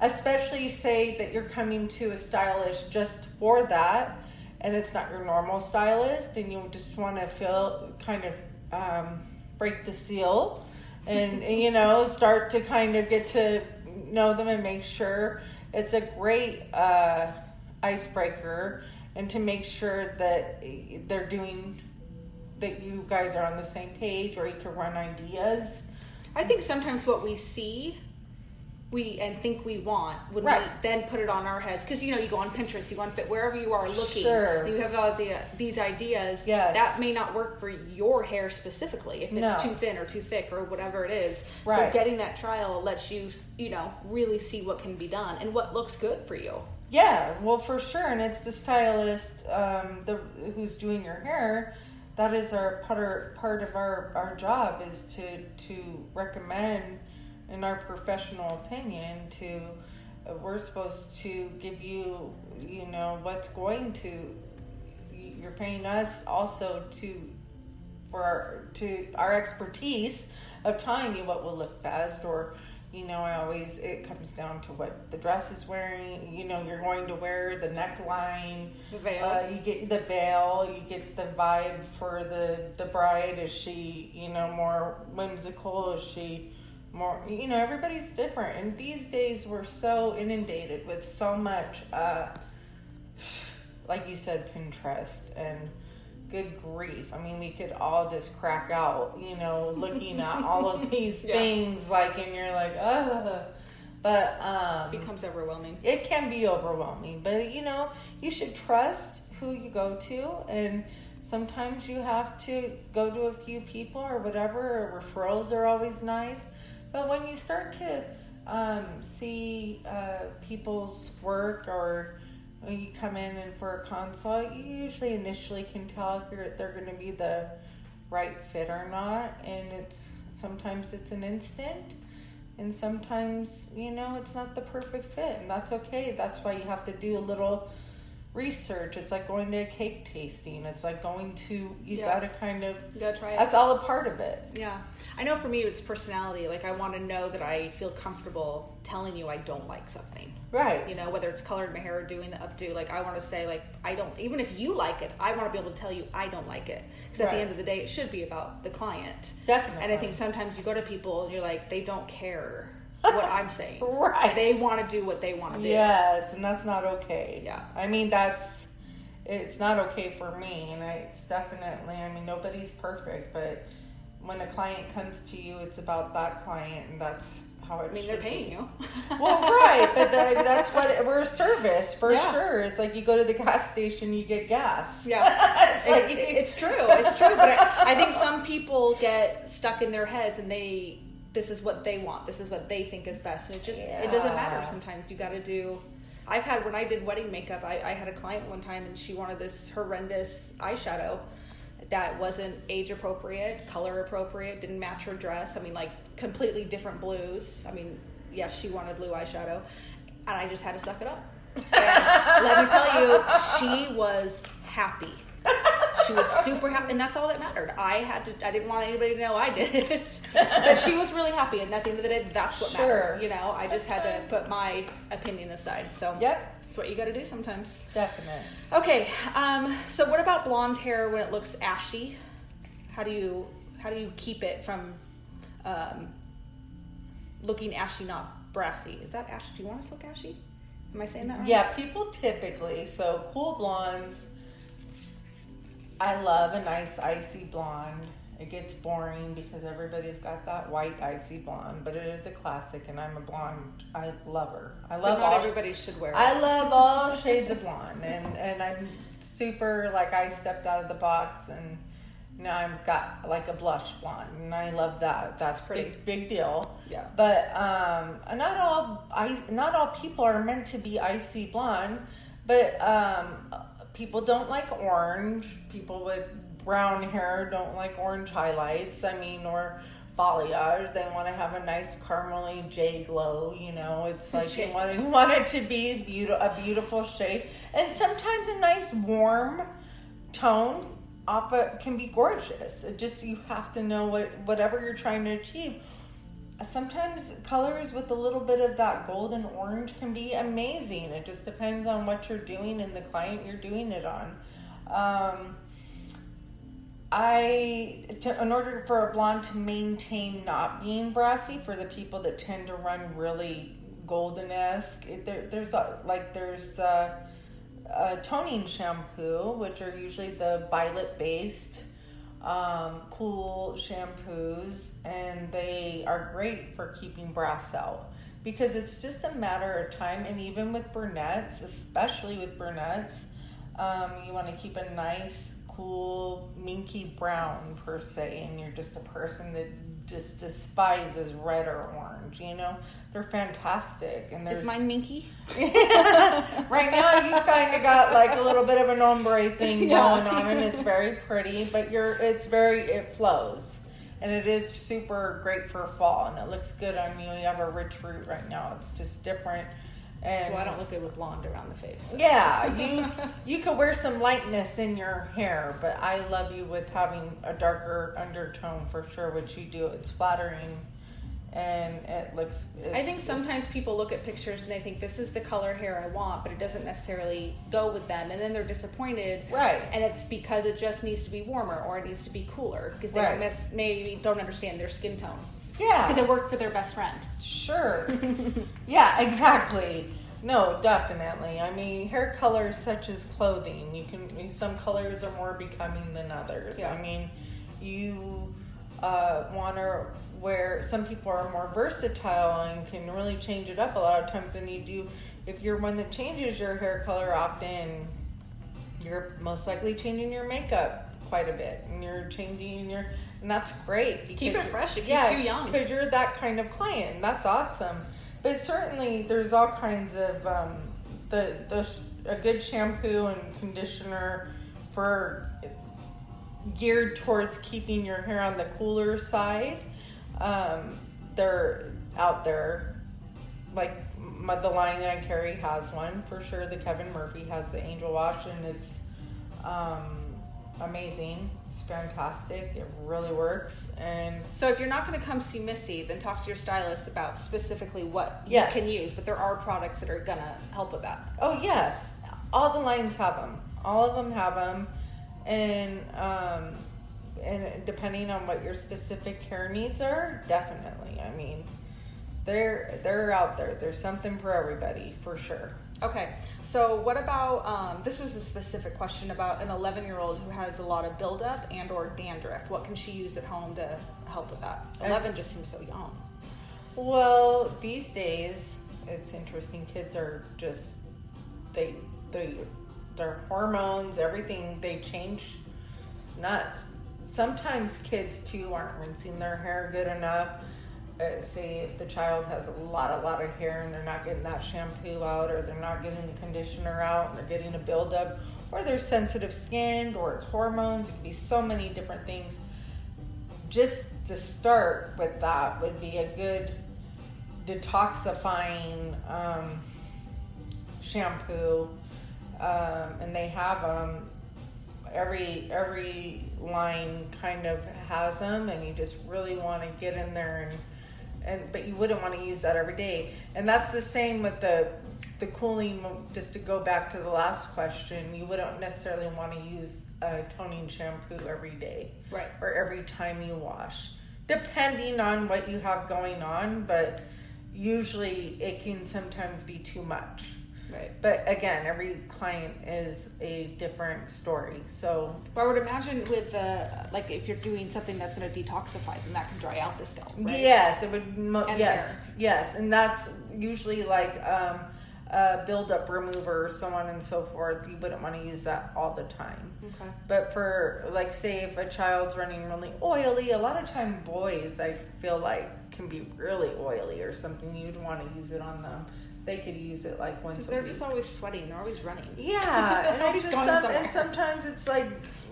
especially say that you're coming to a stylist just for that, and it's not your normal stylist, and you just want to feel kind of um, break the seal and, you know, start to kind of get to know them and make sure. It's a great uh, icebreaker, and to make sure that they're doing, that you guys are on the same page, or you can run ideas. I think sometimes what we see, we and think we want, when right. we then put it on our heads, because you know, you go on Pinterest, you go on Fit, wherever you are looking, sure. you have all the, these ideas. Yes. That may not work for your hair specifically if it's no. too thin or too thick or whatever it is. Right. So getting that trial lets you, you know, really see what can be done and what looks good for you. Yeah, well, for sure, and it's the stylist um, the who's doing your hair. That is our part, part of our, our job, is to, to recommend, in our professional opinion, to uh, we're supposed to give you, you know, what's going to, you're paying us also to, for our, to our expertise of telling you what will look best. Or, you know, I always, it comes down to what the dress is wearing, you know, you're going to wear, the neckline, the veil. Uh, you get the veil, you get the vibe for the, the bride. Is she, you know, more whimsical? Is she more, you know, everybody's different. And these days we're so inundated with so much, uh, like you said, Pinterest and good grief. I mean, we could all just crack out, you know, looking at all of these yeah. things, like, and you're like, ugh. But um, it becomes overwhelming. It can be overwhelming. But, you know, you should trust who you go to. And sometimes you have to go to a few people or whatever. Or referrals are always nice. But when you start to um, see uh, people's work, or when you come in and for a consult, you usually initially can tell if you're, they're going to be the right fit or not. And it's sometimes it's an instant. And sometimes, you know, it's not the perfect fit, and that's okay. That's why you have to do a little research. It's like going to a cake tasting. It's like going to, you yeah. got to kind of, you got to try it. That's all a part of it. Yeah. I know for me, it's personality. Like, I want to know that I feel comfortable telling you I don't like something. Right. You know, whether it's coloring my hair or doing the updo, like, I want to say, like, I don't, even if you like it, I want to be able to tell you I don't like it. Because right. at the end of the day, it should be about the client. Definitely. And I think sometimes you go to people and you're like, they don't care what I'm saying. Right. They want to do what they want to do. Yes, and that's not okay. Yeah. I mean, that's, it's not okay for me. And I, it's definitely, I mean, nobody's perfect, but when a client comes to you, it's about that client, and that's how it I mean, they're paying be. You. Well, right, but that, that's what, we're a service, for yeah. sure. It's like you go to the gas station, you get gas. Yeah. It's, it, like, it, it's true, it's true. But I, I think some people get stuck in their heads, and they, this is what they want, this is what they think is best, and it just, yeah. it doesn't matter sometimes. You gotta do, I've had, when I did wedding makeup, I, I had a client one time, and she wanted this horrendous eyeshadow that wasn't age appropriate, color appropriate, didn't match her dress. I mean, like, completely different blues. I mean, yeah, she wanted blue eyeshadow, and I just had to suck it up. And let me tell you, she was happy. She was super happy, and that's all that mattered. I had to, I didn't want anybody to know I did it, but she was really happy, and at the end of the day, that's what sure. mattered. You know, I just had to put my opinion aside. So yep. That's what you got to do sometimes. Definitely. Okay, um, so what about blonde hair when it looks ashy? How do you how do you keep it from um, looking ashy, not brassy? Is that ashy? Do you want it to look ashy? Am I saying that right? Yeah, people typically, so cool blondes, I love a nice icy blonde. It gets boring because everybody's got that white icy blonde, but it is a classic, and I'm a blonde. I love her. I love. But not all, everybody should wear it. I love all shades of blonde, and, and I'm super, like, I stepped out of the box, and now I've got like a blush blonde, and I love that. That's, That's pretty big, big deal. Yeah. But um, not all I not all people are meant to be icy blonde, but um. People don't like orange. People with brown hair don't like orange highlights. I mean, or balayage. They want to have a nice caramely jade glow. You know, it's like you want, you want it to be a, be- a beautiful shade. And sometimes a nice warm tone off of, can be gorgeous. It just, you have to know what whatever you're trying to achieve. Sometimes colors with a little bit of that golden orange can be amazing. It just depends on what you're doing and the client you're doing it on. Um, I, to, in order for a blonde to maintain not being brassy, for the people that tend to run really golden-esque, it, there, there's a, like there's a, a toning shampoo, which are usually the violet-based Um, cool shampoos, and they are great for keeping brass out because it's just a matter of time. And even with brunettes, especially with brunettes, um, you want to keep a nice, cool, minky brown per se, and you're just a person that just despises red or orange, you know? They're fantastic. And there's... Is mine minky? Right now, you kind of got like a little bit of an ombre thing yeah. going on, and it's very pretty, but you're, it's very, it flows. And it is super great for fall, and it looks good on you. You have a rich root right now. It's just different. And well, I don't look good with blonde around the face. So. Yeah, you you could wear some lightness in your hair, but I love you with having a darker undertone for sure, which you do. It's flattering, and it looks... I think sometimes people look at pictures and they think, this is the color hair I want, but it doesn't necessarily go with them, and then they're disappointed. Right. And it's because it just needs to be warmer, or it needs to be cooler, because they right. don't miss, maybe don't understand their skin tone. Yeah. Because it worked for their best friend. Sure. Yeah, exactly. No, definitely. I mean, hair colors such as clothing, you can some colors are more becoming than others. Yeah. I mean, you uh, want to wear. Some people are more versatile and can really change it up a lot of times. And you do, if you're one that changes your hair color often, you're most likely changing your makeup quite a bit, and you're changing your, and that's great. Keep it fresh if yeah, you're too young. Because you're that kind of client. And that's awesome. But certainly, there's all kinds of um, the the a good shampoo and conditioner for geared towards keeping your hair on the cooler side. Um, they're out there, like my, the line that I carry has one for sure. The Kevin Murphy has the Angel Wash, and it's um, amazing. It's fantastic. It really works. And so if you're not going to come see Missy, then talk to your stylist about specifically what yes. you can use. But there are products that are going to help with that. Oh, yes. All the lines have them. All of them have them. And um, and depending on what your specific hair needs are, definitely. I mean, they're, they're out there. There's something for everybody, for sure. Okay, so what about, um, this was a specific question about an eleven-year-old who has a lot of buildup and or dandruff. What can she use at home to help with that? eleven just seems so young. Well, these days, it's interesting. Kids are just, they, they their hormones, everything, they change. It's nuts. Sometimes kids, too, aren't rinsing their hair good enough. Uh, say if the child has a lot, a lot of hair and they're not getting that shampoo out, or they're not getting the conditioner out, and they're getting a buildup, or they're sensitive skinned, or it's hormones. It could be so many different things. Just to start with, that would be a good detoxifying um, shampoo, um, and they have them. Um, Every every line kind of has them, and you just really want to get in there, and, and but you wouldn't want to use that every day. And that's the same with the the cooling. Just to go back to the last question, you wouldn't necessarily want to use a toning shampoo every day, right? Or every time you wash, depending on what you have going on. But usually, it can sometimes be too much. Right. But again, every client is a different story. So, well, I would imagine with uh, like if you're doing something that's going to detoxify, then that can dry out the scalp. Right? Yes, it would. Mo- yes, hair. yes, and that's usually like um, a buildup remover, so on and so forth. You wouldn't want to use that all the time. Okay. But for like, say, if a child's running really oily, a lot of time boys, I feel like, can be really oily or something. You'd want to use it on them. They could use it like once a week. They're just always sweating. They're always running. Yeah. And, always some, and sometimes it's like,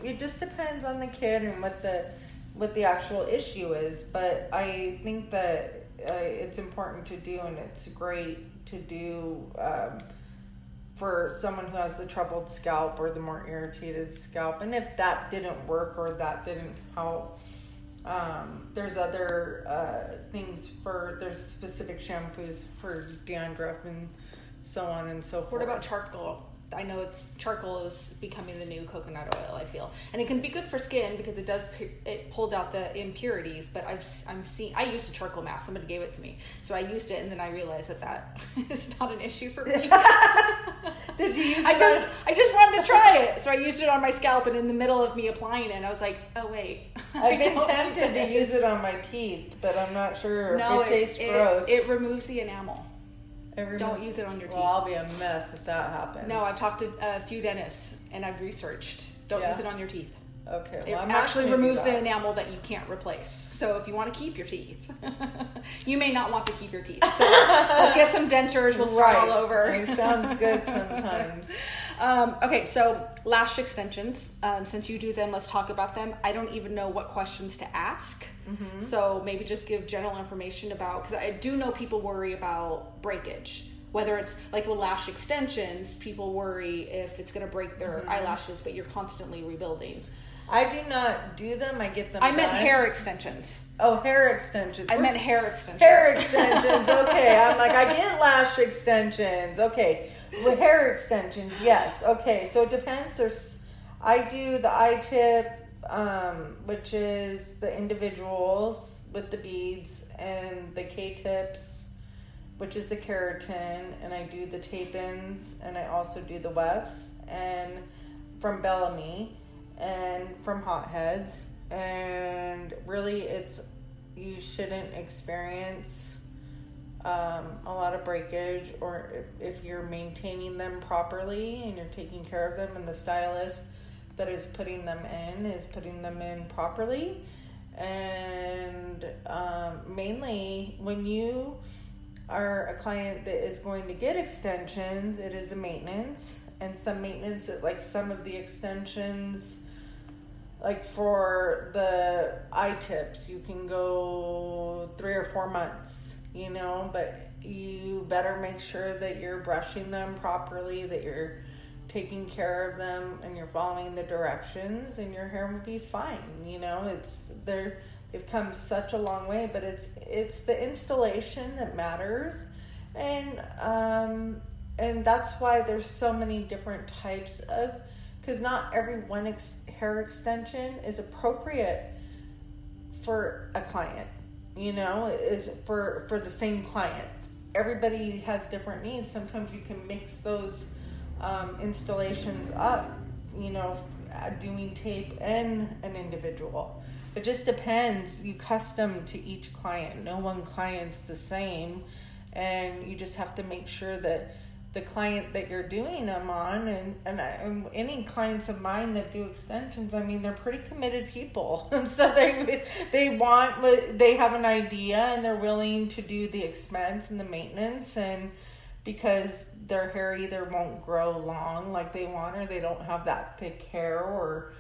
it just depends on the kid and what the what the actual issue is. But I think that uh, it's important to do, and it's great to do um, for someone who has the troubled scalp or the more irritated scalp. And if that didn't work or that didn't help, Um, there's other uh, things for, there's specific shampoos for dandruff and so on and so forth. What about charcoal? I know it's charcoal is becoming the new coconut oil, I feel. And it can be good for skin because it does, it pulls out the impurities, but I've, I'm seeing, I used a charcoal mask. Somebody gave it to me. So I used it, and then I realized that that is not an issue for me. Did you use I that? just, I just wanted to try it. So I used it on my scalp, and in the middle of me applying it, I was like, oh wait. I've been tempted to use it on my teeth, but I'm not sure if no, it, it tastes it, gross. It removes the enamel. Every Don't month. Use it on your teeth. Well, I'll be a mess if that happens. No, I've talked to a few dentists, and I've researched. Don't yeah. use it on your teeth. Okay. Well, it I'm actually removes the enamel that you can't replace. So if you want to keep your teeth, you may not want to keep your teeth. So let's get some dentures. We'll start right. all over. It sounds good sometimes. um, okay, so lash extensions. Um, since you do them, let's talk about them. I don't even know what questions to ask. Mm-hmm. So maybe just give general information about, because I do know people worry about breakage. Whether it's like with lash extensions, people worry if it's going to break their mm-hmm. eyelashes, but you're constantly rebuilding. I do not do them. I get them I done. meant hair extensions. Oh, hair extensions. I We're, meant hair extensions. Hair extensions. Okay. I'm like, I get lash extensions. Okay. With hair extensions, yes. Okay. So it depends. There's, I do the eye tip, um, which is the individuals with the beads, and the K-tips, which is the keratin, and I do the tape-ins, and I also do the wefts, and from Bellamy, and from Hotheads, and really it's, you shouldn't experience um, a lot of breakage, or if, if you're maintaining them properly, and you're taking care of them, and the stylist that is putting them in is putting them in properly. And um, mainly when you are a client that is going to get extensions, it is a maintenance, and some maintenance, like some of the extensions, like for the eye tips, you can go three or four months, you know, but you better make sure that you're brushing them properly, that you're taking care of them, and you're following the directions, and your hair will be fine. You know, it's they're they've come such a long way, but it's it's the installation that matters, and um and that's why there's so many different types of, because not every one ex- hair extension is appropriate for a client. You know, is for for the same client. Everybody has different needs. Sometimes you can mix those Um, installations up, you know, doing tape and an individual. It just depends. You custom to each client. No one client's the same, and you just have to make sure that the client that you're doing them on, and and, I, and any clients of mine that do extensions, I mean, they're pretty committed people, and so they they want what they have an idea, and they're willing to do the expense and the maintenance, and because their hair either won't grow long like they want, or they don't have that thick hair, or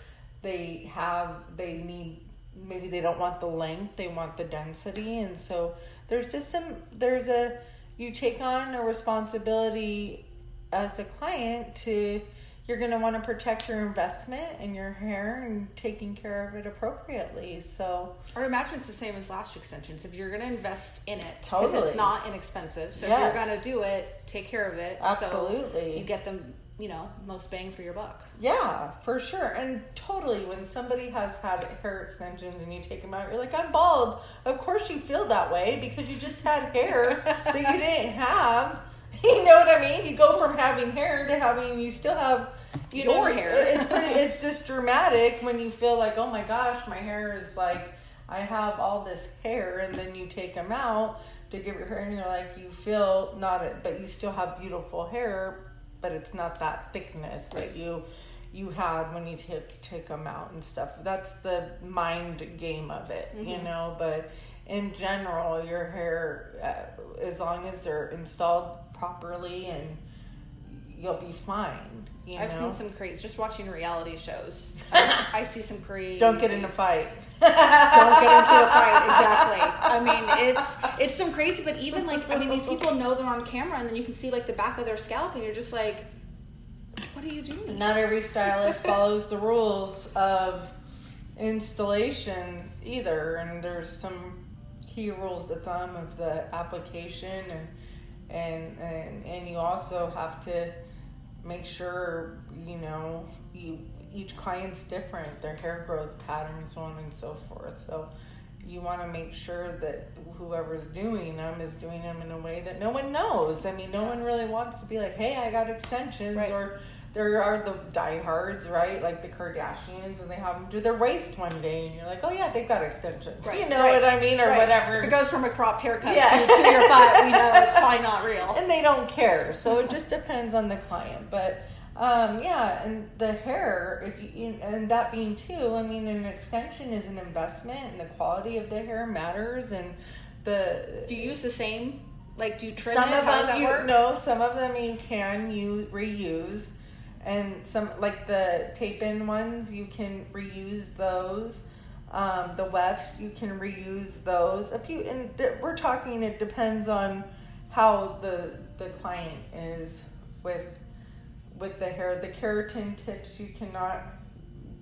they have, they need, maybe they don't want the length, they want the density. And so there's just some, there's a, you take on a responsibility as a client to, you're going to want to protect your investment and your hair and taking care of it appropriately. So, I imagine it's the same as lash extensions. If you're going to invest in it, because totally. It's not inexpensive. So yes. If you're going to do it, take care of it. Absolutely. So you get the, you know, most bang for your buck. Yeah, for sure. And totally, when somebody has had hair extensions and you take them out, you're like, I'm bald. Of course you feel that way, because you just had hair that you didn't have. You know what I mean? You go from having hair to having, you still have you your know, hair. It's pretty, it's just dramatic when you feel like, oh my gosh, my hair is like, I have all this hair, and then you take them out to give your hair, and you're like, you feel not it, but you still have beautiful hair, but it's not that thickness that you you had when you take take them out and stuff. That's the mind game of it, mm-hmm. you know. But in general, your hair, uh, as long as they're installed properly, and you'll be fine. You I've know? seen some crazy, just watching reality shows. I, I see some crazy. Don't get in a fight. Don't get into a fight. Exactly. I mean, it's it's some crazy, but even like, I mean, these people know they're on camera, and then you can see like the back of their scalp, and you're just like, what are you doing? Not every stylist follows the rules of installations either, and there's some key rules of thumb of the application, and And, and and you also have to make sure, you know, you each client's different, their hair growth patterns, so on and so forth. So you want to make sure that whoever's doing them is doing them in a way that no one knows. I mean, no one really wants to be like, hey, I got extensions, right. Or there are the diehards, right, like the Kardashians, and they have them do their waist one day, and you're like, oh, yeah, they've got extensions. Right, you know right, what I mean, or right. whatever. If it goes from a cropped haircut yeah. to, to your butt, we know it's probably not real. And they don't care, so it just depends on the client. But, um, yeah, and the hair, if you, and that being too, I mean, an extension is an investment, and the quality of the hair matters. And the Do you use the same? Like, do you trim some it? Of How them does that you, work? No, some of them you can you reuse. And some, like the tape-in ones, you can reuse those. Um, the wefts, you can reuse those. If you, and th- we're talking, it depends on how the the client is with with the hair. The keratin tips, you cannot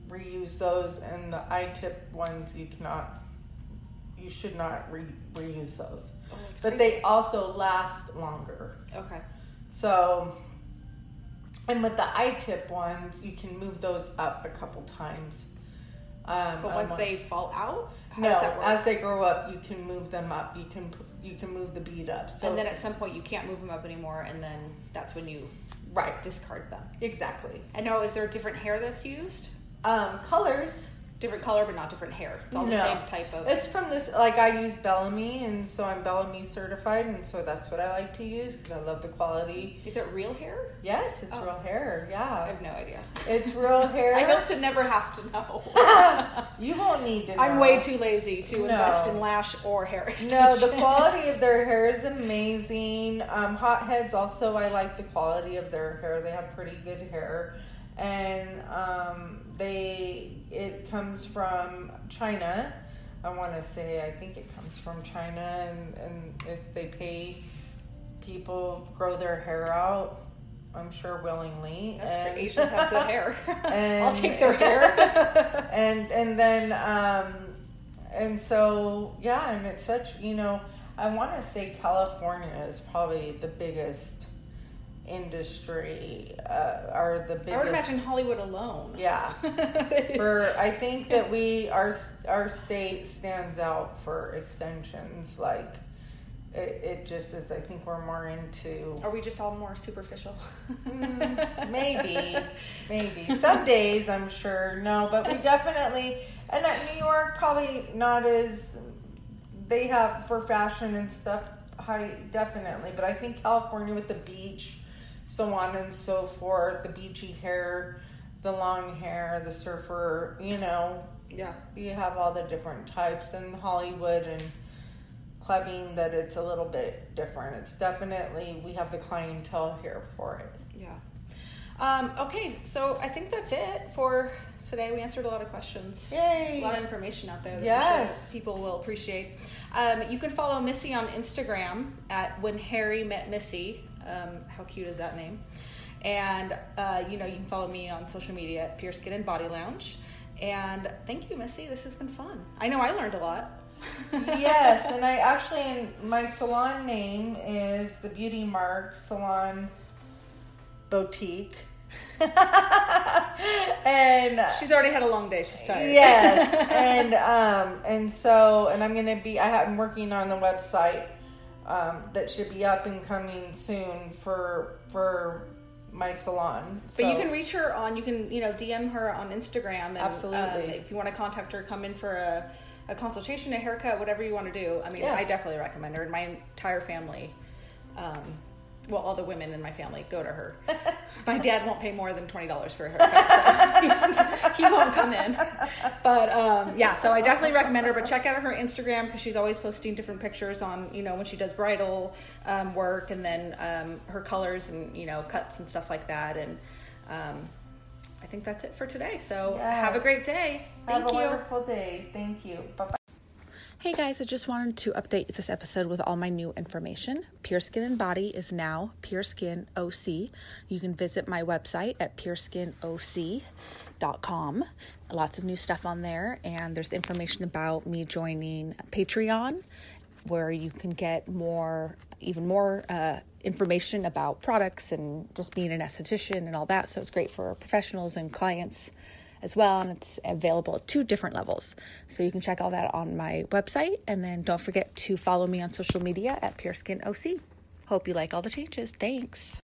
reuse those, and the eye tip ones, you cannot, you should not re- reuse those. Oh, but crazy. They also last longer. Okay. So. And with the eye tip ones, you can move those up a couple times Um, but once they fall out, how no, does that work? As they grow up, you can move them up. You can you can move the bead up. So and then at some point you can't move them up anymore, and then that's when you right discard them. Exactly. I know. Is there different hair that's used? Um, colors. Different color, but not different hair. It's all no. the same type of... It's from this... Like, I use Bellamy, and so I'm Bellamy certified, and so that's what I like to use, because I love the quality. Is it real hair? Yes, it's oh. real hair, yeah. I have no idea. It's real hair. I hope to never have to know. You won't need to know. I'm way too lazy to no. invest in lash or hair extension. No, the quality of their hair is amazing. Um, Hotheads also, I like the quality of their hair. They have pretty good hair. And um, they, it comes from China. I want to say, I think it comes from China, and, and if they pay people grow their hair out, I'm sure willingly. That's great. Asians have good hair. And, I'll take their hair. and and then um, and so yeah, and it's such you know I want to say California is probably the biggest. Industry uh, are the biggest. I would imagine Hollywood alone. Yeah, for I think that we our our state stands out for extensions. Like it, it just is. I think we're more into. Are we just all more superficial? mm, maybe, maybe some days I'm sure no, but we definitely and at New York probably not as they have for fashion and stuff. High, definitely, but I think California with the beach. So on and so forth, the beachy hair, the long hair, the surfer, you know. Yeah. You have all the different types in Hollywood and clubbing that it's a little bit different. It's definitely, we have the clientele here for it. Yeah. Um, okay, so I think that's it for today. We answered a lot of questions. Yay. A lot of information out there that yes. sure people will appreciate. Um, you can follow Missy on Instagram at When Harry Met Missy. Um, how cute is that name? And uh, you know, you can follow me on social media at Pure Skin and Body Lounge. And thank you, Missy. This has been fun. I know I learned a lot. Yes, and I actually my salon name is the Beauty Mark Salon Boutique. And she's already had a long day. She's tired. Yes, and um, and so and I'm gonna be. I have, I'm working on the website. Um, that should be up and coming soon for for my salon. So but you can reach her on, you can, you know, D M her on Instagram. And, absolutely. Um, if you want to contact her, come in for a, a consultation, a haircut, whatever you want to do. I mean, yes. I definitely recommend her. And my entire family, um, well, all the women in my family go to her. My dad won't pay more than twenty dollars for a haircut. So he won't come in. But, um, yeah, so I definitely recommend her. But check out her Instagram because she's always posting different pictures on, you know, when she does bridal um, work and then um, her colors and, you know, cuts and stuff like that. And um, I think that's it for today. So yes. Have a great day. Thank have you. Have a wonderful day. Thank you. Bye-bye. Hey guys, I just wanted to update this episode with all my new information. Pure Skin and Body is now Pure Skin O C. You can visit my website at pure skin o c dot com. Lots of new stuff on there, and there's information about me joining Patreon, where you can get more, even more uh, information about products and just being an esthetician and all that. So it's great for professionals and clients as well, and it's available at two different levels. So you can check all that on my website, and then don't forget to follow me on social media at Pure Skin O C. Hope you like all the changes. Thanks.